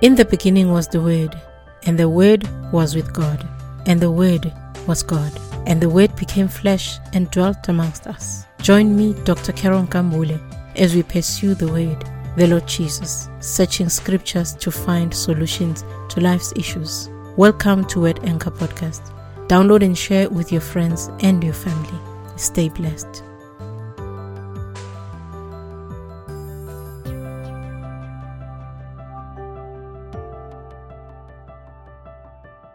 In the beginning was the Word, and the Word was with God, and the Word was God, and the Word became flesh and dwelt amongst us. Join me, Dr. Keron Kamwule, as we pursue the Word, the Lord Jesus, searching scriptures to find solutions to life's issues. Welcome to Word Anchor Podcast. Download and share with your friends and your family. Stay blessed.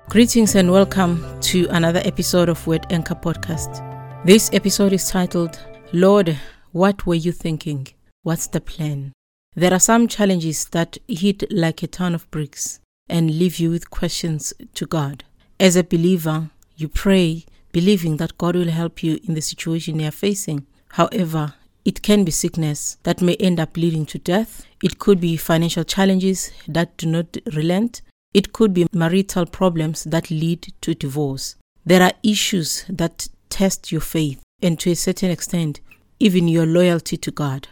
Greetings and welcome to another episode of Word Anchor Podcast. This episode is titled, Lord, what were you thinking? What's the plan? There are some challenges that hit like a ton of bricks and leave you with questions to God. As a believer, you pray, believing that God will help you in the situation you are facing. However, it can be sickness that may end up leading to death. It could be financial challenges that do not relent. It could be marital problems that lead to divorce. There are issues that test your faith and, to a certain extent, even your loyalty to God.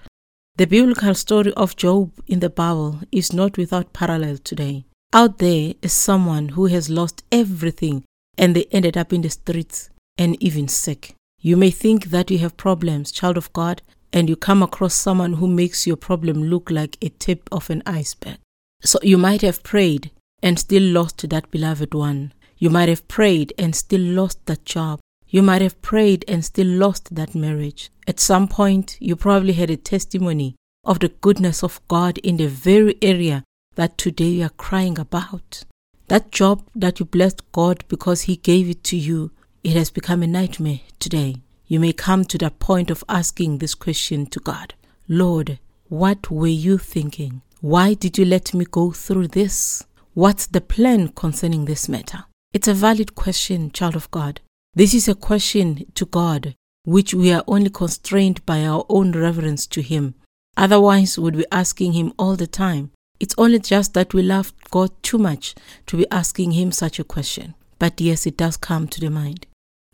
The biblical story of Job in the Bible is not without parallel today. Out there is someone who has lost everything and they ended up in the streets and even sick. You may think that you have problems, child of God, and you come across someone who makes your problem look like a tip of an iceberg. So you might have prayed and still lost that beloved one. You might have prayed and still lost that job. You might have prayed and still lost that marriage. At some point, you probably had a testimony of the goodness of God in the very area that today you are crying about. That job that you blessed God because He gave it to you, it has become a nightmare today. You may come to that point of asking this question to God. Lord, what were you thinking? Why did you let me go through this? What's the plan concerning this matter? It's a valid question, child of God. This is a question to God, which we are only constrained by our own reverence to Him. Otherwise, we'd be asking Him all the time. It's only just that we love God too much to be asking Him such a question. But yes, it does come to the mind.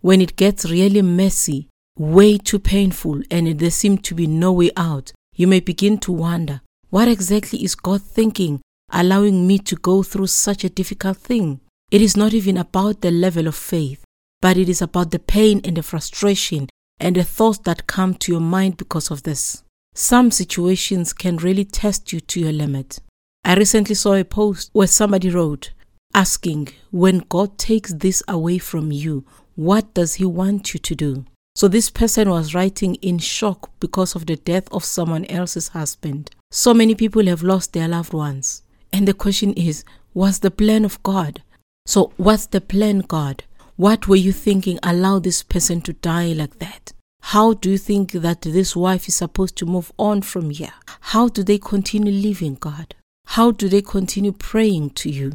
When it gets really messy, way too painful, and there seems to be no way out, you may begin to wonder, what exactly is God thinking? Allowing me to go through such a difficult thing. It is not even about the level of faith, but it is about the pain and the frustration and the thoughts that come to your mind because of this. Some situations can really test you to your limit. I recently saw a post where somebody wrote, asking, when God takes this away from you, what does He want you to do? So this person was writing in shock because of the death of someone else's husband. So many people have lost their loved ones. And the question is, what's the plan of God? So what's the plan, God? What were you thinking? Allow this person to die like that. How do you think that this wife is supposed to move on from here? How do they continue living, God? How do they continue praying to you?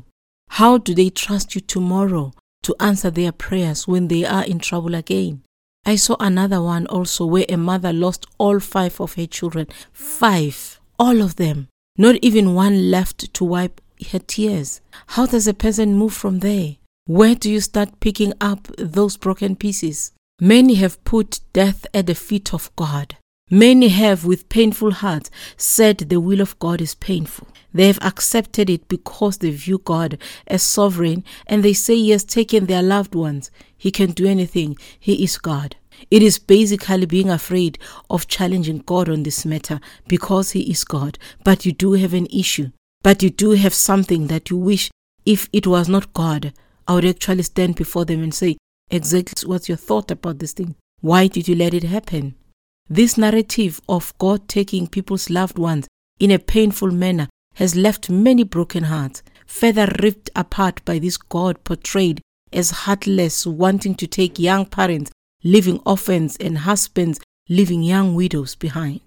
How do they trust you tomorrow to answer their prayers when they are in trouble again? I saw another one also where a mother lost all 5 of her children. 5, all of them. Not even one left to wipe her tears. How does a person move from there? Where do you start picking up those broken pieces? Many have put death at the feet of God. Many have, with painful hearts, said the will of God is painful. They have accepted it because they view God as sovereign and they say He has taken their loved ones. He can do anything. He is God. It is basically being afraid of challenging God on this matter because He is God. But you do have an issue. But you do have something that you wish, if it was not God, I would actually stand before them and say, exactly what's your thought about this thing? Why did you let it happen? This narrative of God taking people's loved ones in a painful manner has left many broken hearts, further ripped apart by this God portrayed as heartless, wanting to take young parents, leaving orphans, and husbands, leaving young widows behind.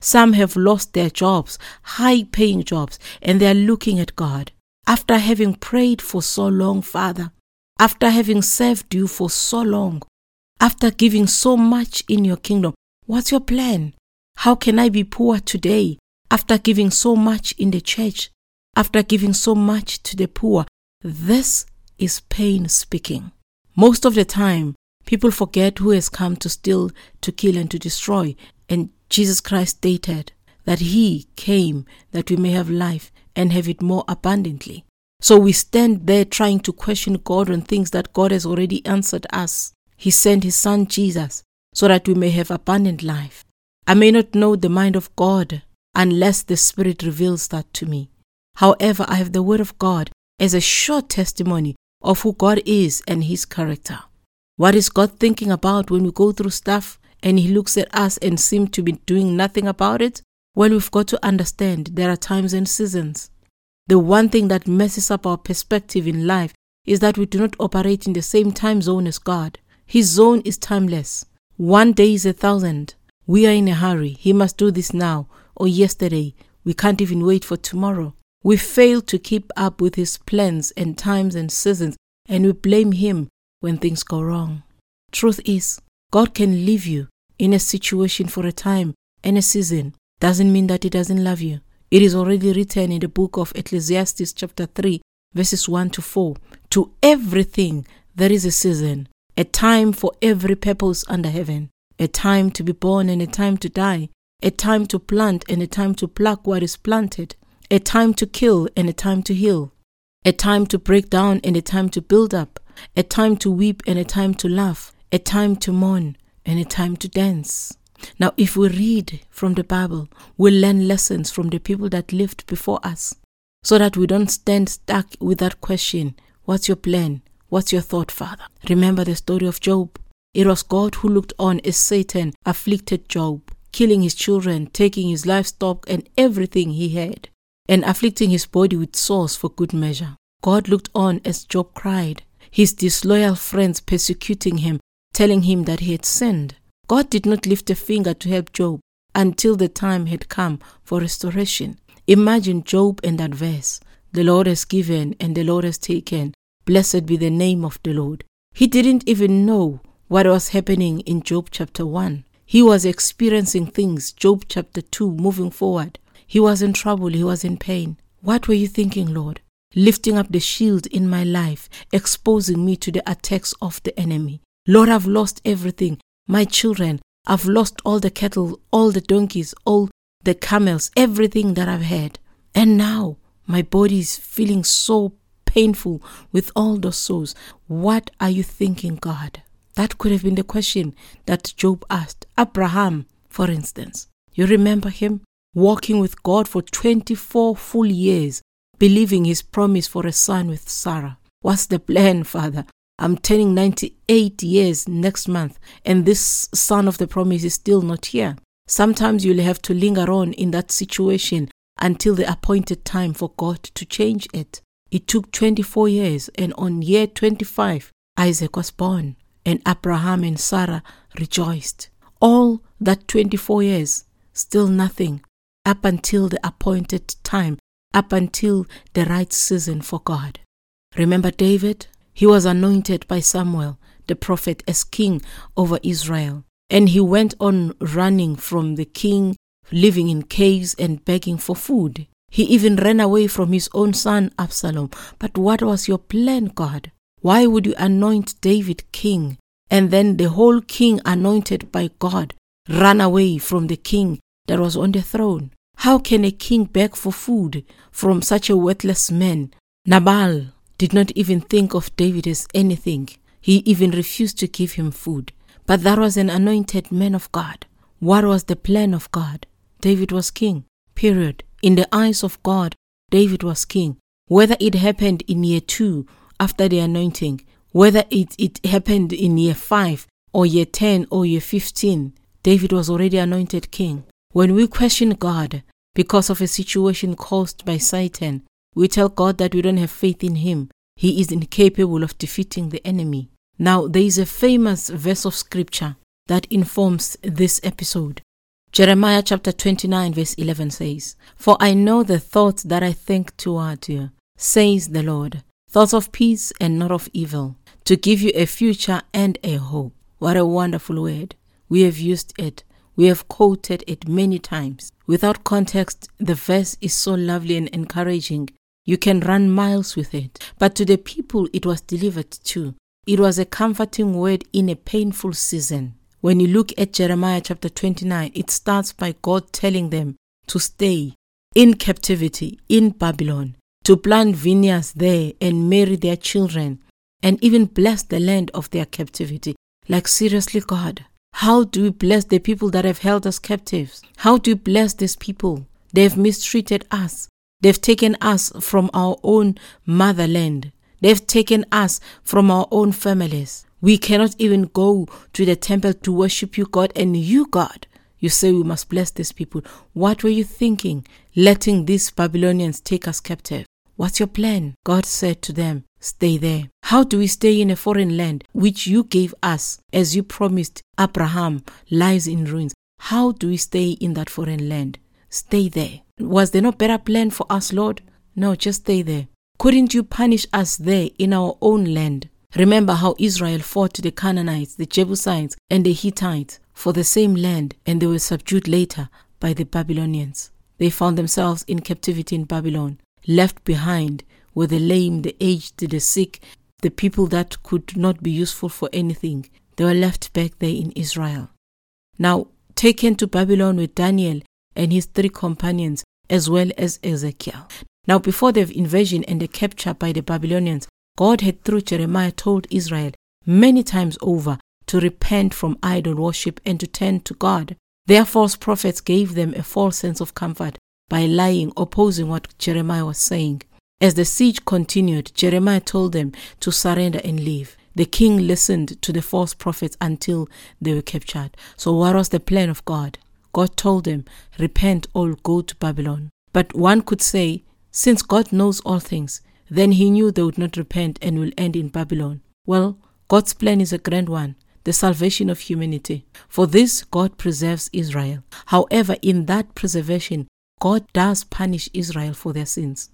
Some have lost their jobs, high-paying jobs, and they are looking at God. After having prayed for so long, Father, after having served you for so long, after giving so much in your kingdom, what's your plan? How can I be poor today? After giving so much in the church, after giving so much to the poor, this is pain speaking. Most of the time, people forget who has come to steal, to kill, and to destroy. And Jesus Christ stated that He came that we may have life and have it more abundantly. So we stand there trying to question God on things that God has already answered us. He sent his son Jesus so that we may have abundant life. I may not know the mind of God unless the Spirit reveals that to me. However, I have the Word of God as a sure testimony of who God is and his character. What is God thinking about when we go through stuff and he looks at us and seems to be doing nothing about it? Well, we've got to understand there are times and seasons. The one thing that messes up our perspective in life is that we do not operate in the same time zone as God. His zone is timeless. One day is 1,000. We are in a hurry. He must do this now or yesterday. We can't even wait for tomorrow. We fail to keep up with his plans and times and seasons, and we blame him when things go wrong. Truth is, God can leave you in a situation for a time and a season. Doesn't mean that he doesn't love you. It is already written in the book of Ecclesiastes chapter 3, verses 1-4. To everything there is a season, a time for every purpose under heaven, a time to be born and a time to die, a time to plant and a time to pluck what is planted, a time to kill and a time to heal, a time to break down and a time to build up, a time to weep and a time to laugh, a time to mourn and a time to dance. Now, if we read from the Bible, we'll learn lessons from the people that lived before us so that we don't stand stuck with that question, what's your plan? What's your thought, Father? Remember the story of Job. It was God who looked on as Satan afflicted Job, killing his children, taking his livestock and everything he had, and afflicting his body with sores for good measure. God looked on as Job cried, his disloyal friends persecuting him, telling him that he had sinned. God did not lift a finger to help Job until the time had come for restoration. Imagine Job in that verse. The Lord has given and the Lord has taken. Blessed be the name of the Lord. He didn't even know what was happening in Job chapter 1. He was experiencing things, Job chapter 2, moving forward. He was in trouble. He was in pain. What were you thinking, Lord? Lifting up the shield in my life, exposing me to the attacks of the enemy. Lord, I've lost everything. My children, I've lost all the cattle, all the donkeys, all the camels, everything that I've had. And now my body is feeling so painful with all those sores. What are you thinking, God? That could have been the question that Job asked. Abraham, for instance. You remember him? Walking with God for 24 full years, believing his promise for a son with Sarah. What's the plan, Father? I'm turning 98 years next month, and this son of the promise is still not here. Sometimes you'll have to linger on in that situation until the appointed time for God to change it. It took 24 years, and on year 25, Isaac was born, and Abraham and Sarah rejoiced. All that 24 years, still nothing. Up until the appointed time, up until the right season for God. Remember David? He was anointed by Samuel, the prophet, as king over Israel. And he went on running from the king, living in caves and begging for food. He even ran away from his own son, Absalom. But what was your plan, God? Why would you anoint David king? And then the whole king anointed by God ran away from the king that was on the throne. How can a king beg for food from such a worthless man? Nabal did not even think of David as anything. He even refused to give him food. But that was an anointed man of God. What was the plan of God? David was king. Period. In the eyes of God, David was king. Whether it happened in year 2 after the anointing, whether it happened in year 5 or year 10 or year 15, David was already anointed king. When we question God because of a situation caused by Satan, we tell God that we don't have faith in him. He is incapable of defeating the enemy. Now, there is a famous verse of scripture that informs this episode. Jeremiah chapter 29 verse 11 says, For I know the thoughts that I think toward you, says the Lord, thoughts of peace and not of evil, to give you a future and a hope. What a wonderful word. We have used it. We have quoted it many times. Without context, the verse is so lovely and encouraging. You can run miles with it. But to the people it was delivered to, it was a comforting word in a painful season. When you look at Jeremiah chapter 29, it starts by God telling them to stay, in captivity in Babylon, to plant vineyards there and marry their children and even bless the land of their captivity. Like, seriously, God, how do we bless the people that have held us captives? How do we bless these people? They've mistreated us. They've taken us from our own motherland. They've taken us from our own families. We cannot even go to the temple to worship you, God, and you, God, you say we must bless these people. What were you thinking, letting these Babylonians take us captive? What's your plan? God said to them, stay there. How do we stay in a foreign land which you gave us, as you promised Abraham, lies in ruins? How do we stay in that foreign land? Stay there. Was there no better plan for us, Lord? No, just stay there. Couldn't you punish us there in our own land? Remember how Israel fought the Canaanites, the Jebusites, and the Hittites for the same land, and they were subdued later by the Babylonians. They found themselves in captivity in Babylon. Left behind were the lame, the aged, the sick, the people that could not be useful for anything. They were left back there in Israel. Now, taken to Babylon with Daniel and his 3 companions, as well as Ezekiel. Now, before the invasion and the capture by the Babylonians, God had, through Jeremiah, told Israel many times over to repent from idol worship and to turn to God. Their false prophets gave them a false sense of comfort by lying, opposing what Jeremiah was saying. As the siege continued, Jeremiah told them to surrender and leave. The king listened to the false prophets until they were captured. So what was the plan of God? God told them, repent or go to Babylon. But one could say, since God knows all things, then he knew they would not repent and will end in Babylon. Well, God's plan is a grand one, the salvation of humanity. For this, God preserves Israel. However, in that preservation, God does punish Israel for their sins.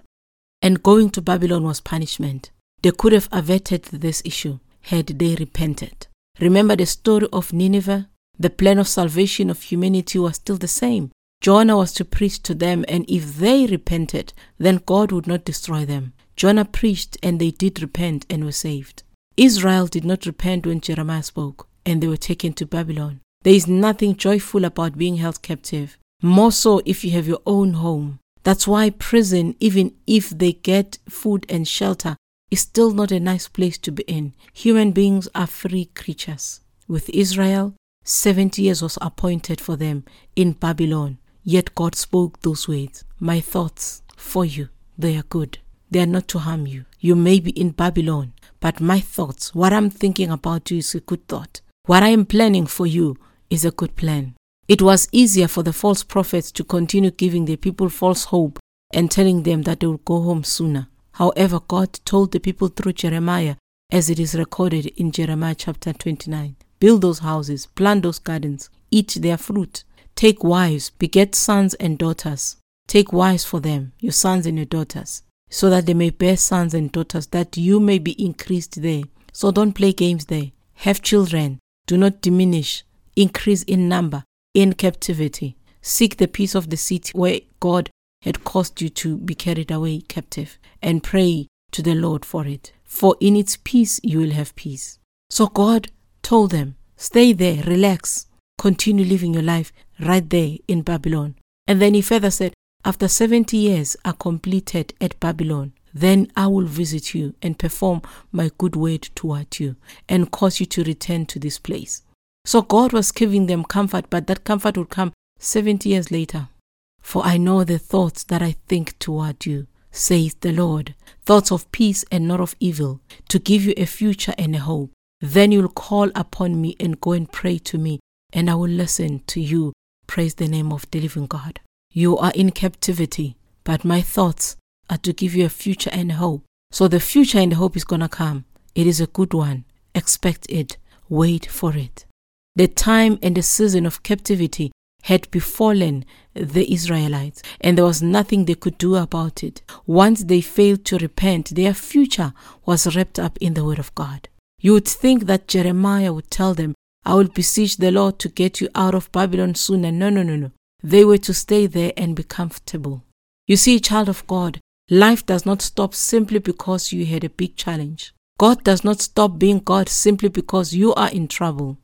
And going to Babylon was punishment. They could have averted this issue had they repented. Remember the story of Nineveh? The plan of salvation of humanity was still the same. Jonah was to preach to them, and if they repented, then God would not destroy them. Jonah preached, and they did repent and were saved. Israel did not repent when Jeremiah spoke, and they were taken to Babylon. There is nothing joyful about being held captive, more so if you have your own home. That's why prison, even if they get food and shelter, is still not a nice place to be in. Human beings are free creatures. With Israel, 70 years was appointed for them in Babylon. Yet God spoke those words, my thoughts for you, they are good. They are not to harm you. You may be in Babylon, but my thoughts, what I'm thinking about you, is a good thought. What I am planning for you is a good plan. It was easier for the false prophets to continue giving the people false hope and telling them that they will go home sooner. However, God told the people through Jeremiah, as it is recorded in Jeremiah chapter 29, build those houses, plant those gardens, eat their fruit. Take wives, beget sons and daughters. Take wives for them, your sons and your daughters, so that they may bear sons and daughters, that you may be increased there. So don't play games there. Have children. Do not diminish. Increase in number, in captivity. Seek the peace of the city where God had caused you to be carried away captive, and pray to the Lord for it. For in its peace you will have peace. So God told them, stay there, relax. Continue living your life right there in Babylon. And then he further said, after 70 years are completed at Babylon, then I will visit you and perform my good word toward you and cause you to return to this place. So God was giving them comfort, but that comfort would come 70 years later. For I know the thoughts that I think toward you, says the Lord, thoughts of peace and not of evil, to give you a future and a hope. Then you'll call upon me and go and pray to me, and I will listen to you. Praise the name of the living God. You are in captivity, but my thoughts are to give you a future and hope. So the future and hope is going to come. It is a good one. Expect it. Wait for it. The time and the season of captivity had befallen the Israelites, and there was nothing they could do about it. Once they failed to repent, their future was wrapped up in the word of God. You would think that Jeremiah would tell them, I will beseech the Lord to get you out of Babylon sooner. No. They were to stay there and be comfortable. You see, child of God, life does not stop simply because you had a big challenge. God does not stop being God simply because you are in trouble.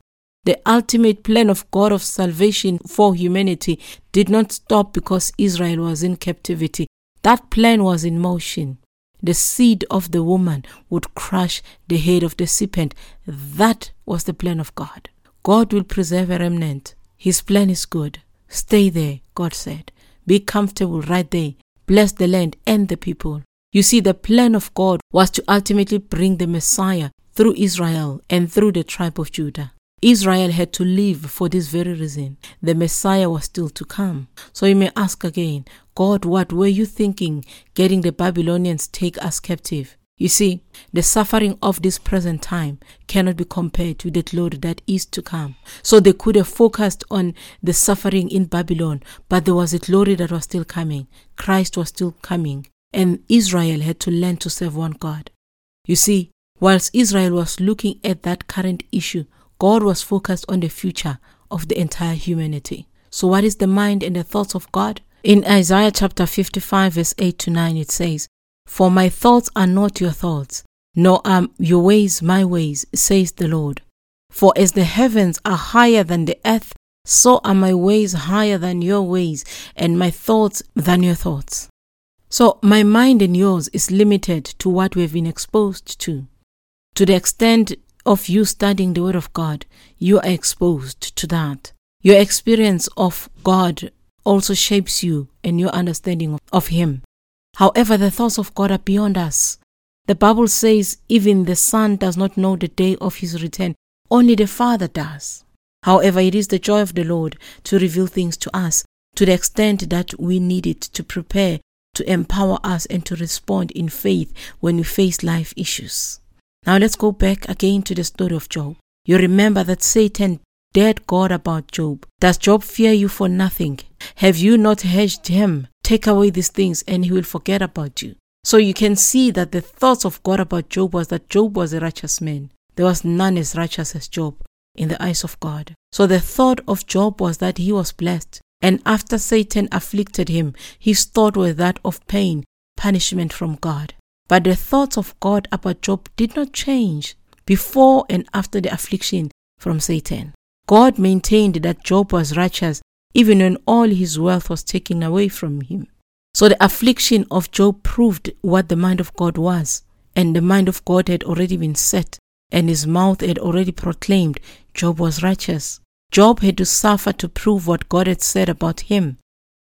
The ultimate plan of God of salvation for humanity did not stop because Israel was in captivity. That plan was in motion. The seed of the woman would crush the head of the serpent. That was the plan of God. God will preserve a remnant. His plan is good. Stay there, God said. Be comfortable right there. Bless the land and the people. You see, the plan of God was to ultimately bring the Messiah through Israel and through the tribe of Judah. Israel had to leave for this very reason. The Messiah was still to come. So you may ask again, God, what were you thinking getting the Babylonians take us captive? You see, the suffering of this present time cannot be compared to the glory that is to come. So they could have focused on the suffering in Babylon, but there was a glory that was still coming. Christ was still coming, and Israel had to learn to serve one God. You see, whilst Israel was looking at that current issue, God was focused on the future of the entire humanity. So what is the mind and the thoughts of God? In Isaiah chapter 55 verse 8-9 it says, "For my thoughts are not your thoughts, nor are your ways my ways, says the Lord. For as the heavens are higher than the earth, so are my ways higher than your ways, and my thoughts than your thoughts." So my mind and yours is limited to what we have been exposed to. To the extent of you studying the Word of God, you are exposed to that. Your experience of God also shapes you and your understanding of Him. However, the thoughts of God are beyond us. The Bible says even the Son does not know the day of His return. Only the Father does. However, it is the joy of the Lord to reveal things to us to the extent that we need it to prepare, to empower us, and to respond in faith when we face life issues. Now let's go back again to the story of Job. You remember that Satan dared God about Job. Does Job fear you for nothing? Have you not hedged him? Take away these things and he will forget about you. So you can see that the thoughts of God about Job was that Job was a righteous man. There was none as righteous as Job in the eyes of God. So the thought of Job was that he was blessed. And after Satan afflicted him, his thought was that of pain, punishment from God. But the thoughts of God about Job did not change before and after the affliction from Satan. God maintained that Job was righteous even when all his wealth was taken away from him. So the affliction of Job proved what the mind of God was, and the mind of God had already been set, and his mouth had already proclaimed Job was righteous. Job had to suffer to prove what God had said about him.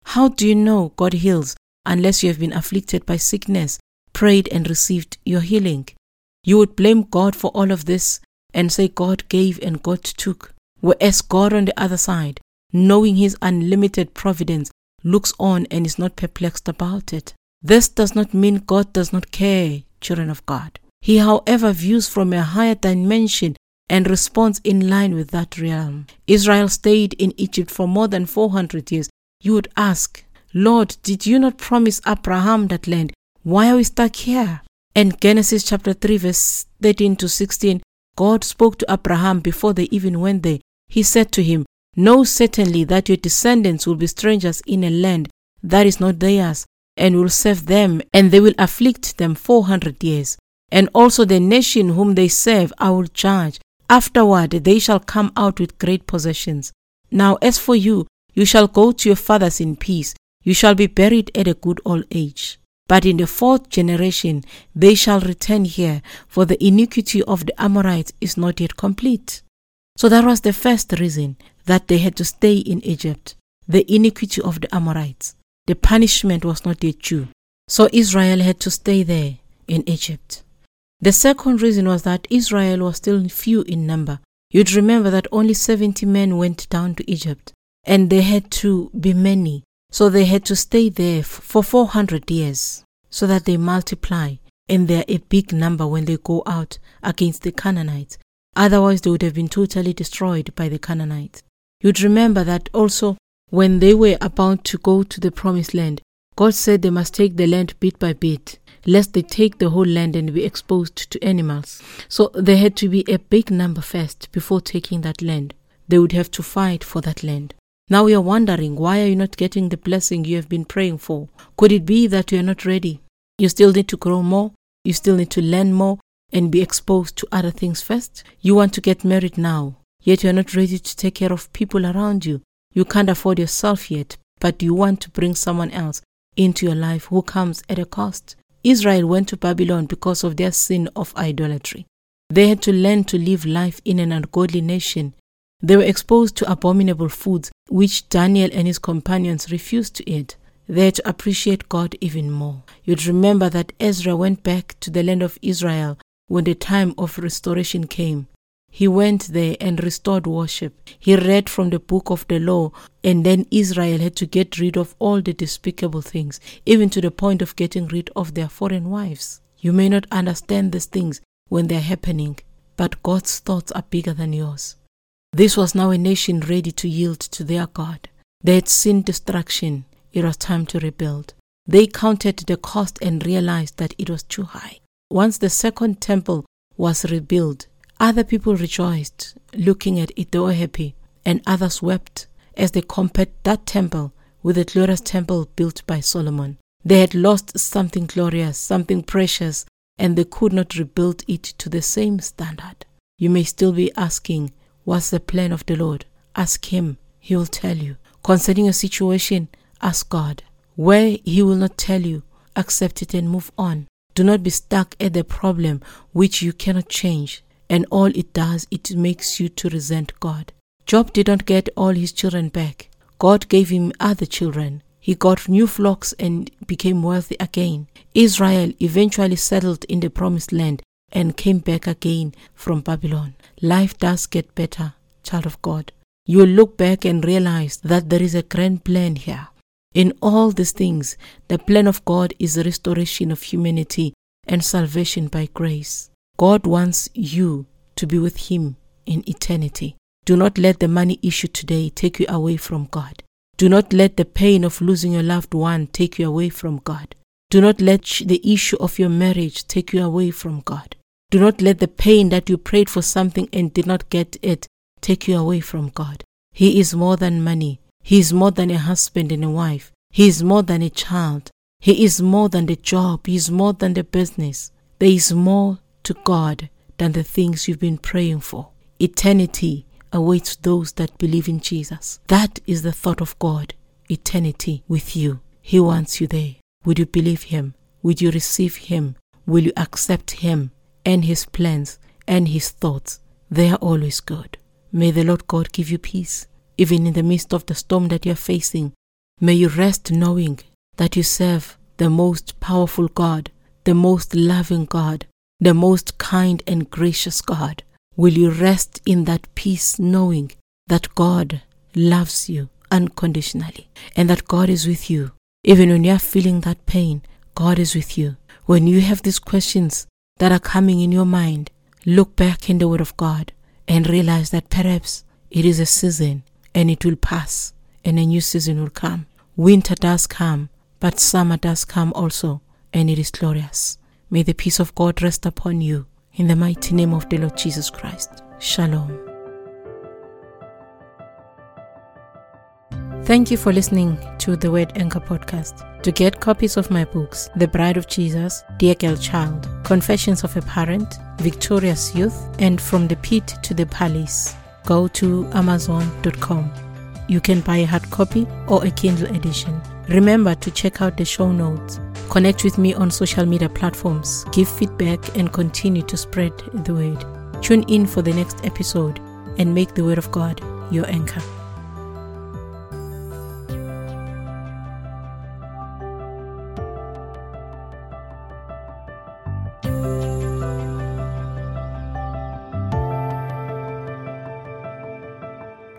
How do you know God heals unless you have been afflicted by sickness, prayed and received your healing? You would blame God for all of this and say God gave and God took, whereas God on the other side, knowing His unlimited providence, looks on and is not perplexed about it. This does not mean God does not care, children of God. He, however, views from a higher dimension and responds in line with that realm. Israel stayed in Egypt for more than 400 years. You would ask, Lord, did you not promise Abraham that land? Why are we stuck here? In Genesis chapter 3 verse 13-16, God spoke to Abraham before they even went there. He said to him, "Know certainly that your descendants will be strangers in a land that is not theirs, and will serve them, and they will afflict them 400 years. And also the nation whom they serve I will judge. Afterward they shall come out with great possessions. Now as for you, you shall go to your fathers in peace. You shall be buried at a good old age. But in the fourth generation they shall return here, for the iniquity of the Amorites is not yet complete." So that was the first reason that they had to stay in Egypt, the iniquity of the Amorites. The punishment was not yet due. So Israel had to stay there in Egypt. The second reason was that Israel was still few in number. You'd remember that only 70 men went down to Egypt, and they had to be many. So they had to stay there for 400 years so that they multiply and they are a big number when they go out against the Canaanites. Otherwise, they would have been totally destroyed by the Canaanites. You'd remember that also when they were about to go to the promised land, God said they must take the land bit by bit, lest they take the whole land and be exposed to animals. So there had to be a big number first before taking that land. They would have to fight for that land. Now you are wondering, why are you not getting the blessing you have been praying for? Could it be that you are not ready? You still need to grow more. You still need to learn more and be exposed to other things first. You want to get married now. yet you are not ready to take care of people around you. You can't afford yourself yet, but you want to bring someone else into your life who comes at a cost. Israel went to Babylon because of their sin of idolatry. They had to learn to live life in an ungodly nation. They were exposed to abominable foods, which Daniel and his companions refused to eat. They had to appreciate God even more. You'd remember that Ezra went back to the land of Israel when the time of restoration came. He went there and restored worship. He read from the book of the law, and then Israel had to get rid of all the despicable things, even to the point of getting rid of their foreign wives. You may not understand these things when they're happening, but God's thoughts are bigger than yours. This was now a nation ready to yield to their God. They had seen destruction. It was time to rebuild. They counted the cost and realized that it was too high. Once the second temple was rebuilt, other people rejoiced. Looking at it, they were happy, and others wept as they compared that temple with the glorious temple built by Solomon. They had lost something glorious, something precious, and they could not rebuild it to the same standard. You may still be asking, what's the plan of the Lord? Ask Him. He will tell you. Concerning your situation, ask God. Where He will not tell you, accept it and move on. Do not be stuck at the problem which you cannot change, and all it does, it makes you to resent God. Job did not get all his children back. God gave him other children. He got new flocks and became wealthy again. Israel eventually settled in the promised land and came back again from Babylon. Life does get better, child of God. You will look back and realize that there is a grand plan here. In all these things, the plan of God is the restoration of humanity and salvation by grace. God wants you to be with Him in eternity. Do not let the money issue today take you away from God. Do not let the pain of losing your loved one take you away from God. Do not let the issue of your marriage take you away from God. Do not let the pain that you prayed for something and did not get it take you away from God. He is more than money. He is more than a husband and a wife. He is more than a child. He is more than the job. He is more than the business. There is more to God than the things you've been praying for. Eternity awaits those that believe in Jesus. That is the thought of God. Eternity with you. He wants you there. Would you believe Him? Would you receive Him? Will you accept Him and His plans and His thoughts? They are always good. May the Lord God give you peace, even in the midst of the storm that you are facing. May you rest knowing that you serve the most powerful God, the most loving God, the most kind and gracious God. Will you rest in that peace knowing that God loves you unconditionally and that God is with you? Even when you are feeling that pain, God is with you. When you have these questions that are coming in your mind, look back in the Word of God and realize that perhaps it is a season and it will pass and a new season will come. Winter does come, but summer does come also, and it is glorious. May the peace of God rest upon you in the mighty name of the Lord Jesus Christ. Shalom. Thank you for listening to the Word Anchor Podcast. To get copies of my books, The Bride of Jesus, Dear Girl Child, Confessions of a Parent, Victorious Youth, and From the Pit to the Palace, go to Amazon.com. You can buy a hard copy or a Kindle edition. Remember to check out the show notes. Connect with me on social media platforms. Give feedback and continue to spread the word. Tune in for the next episode and make the Word of God your anchor.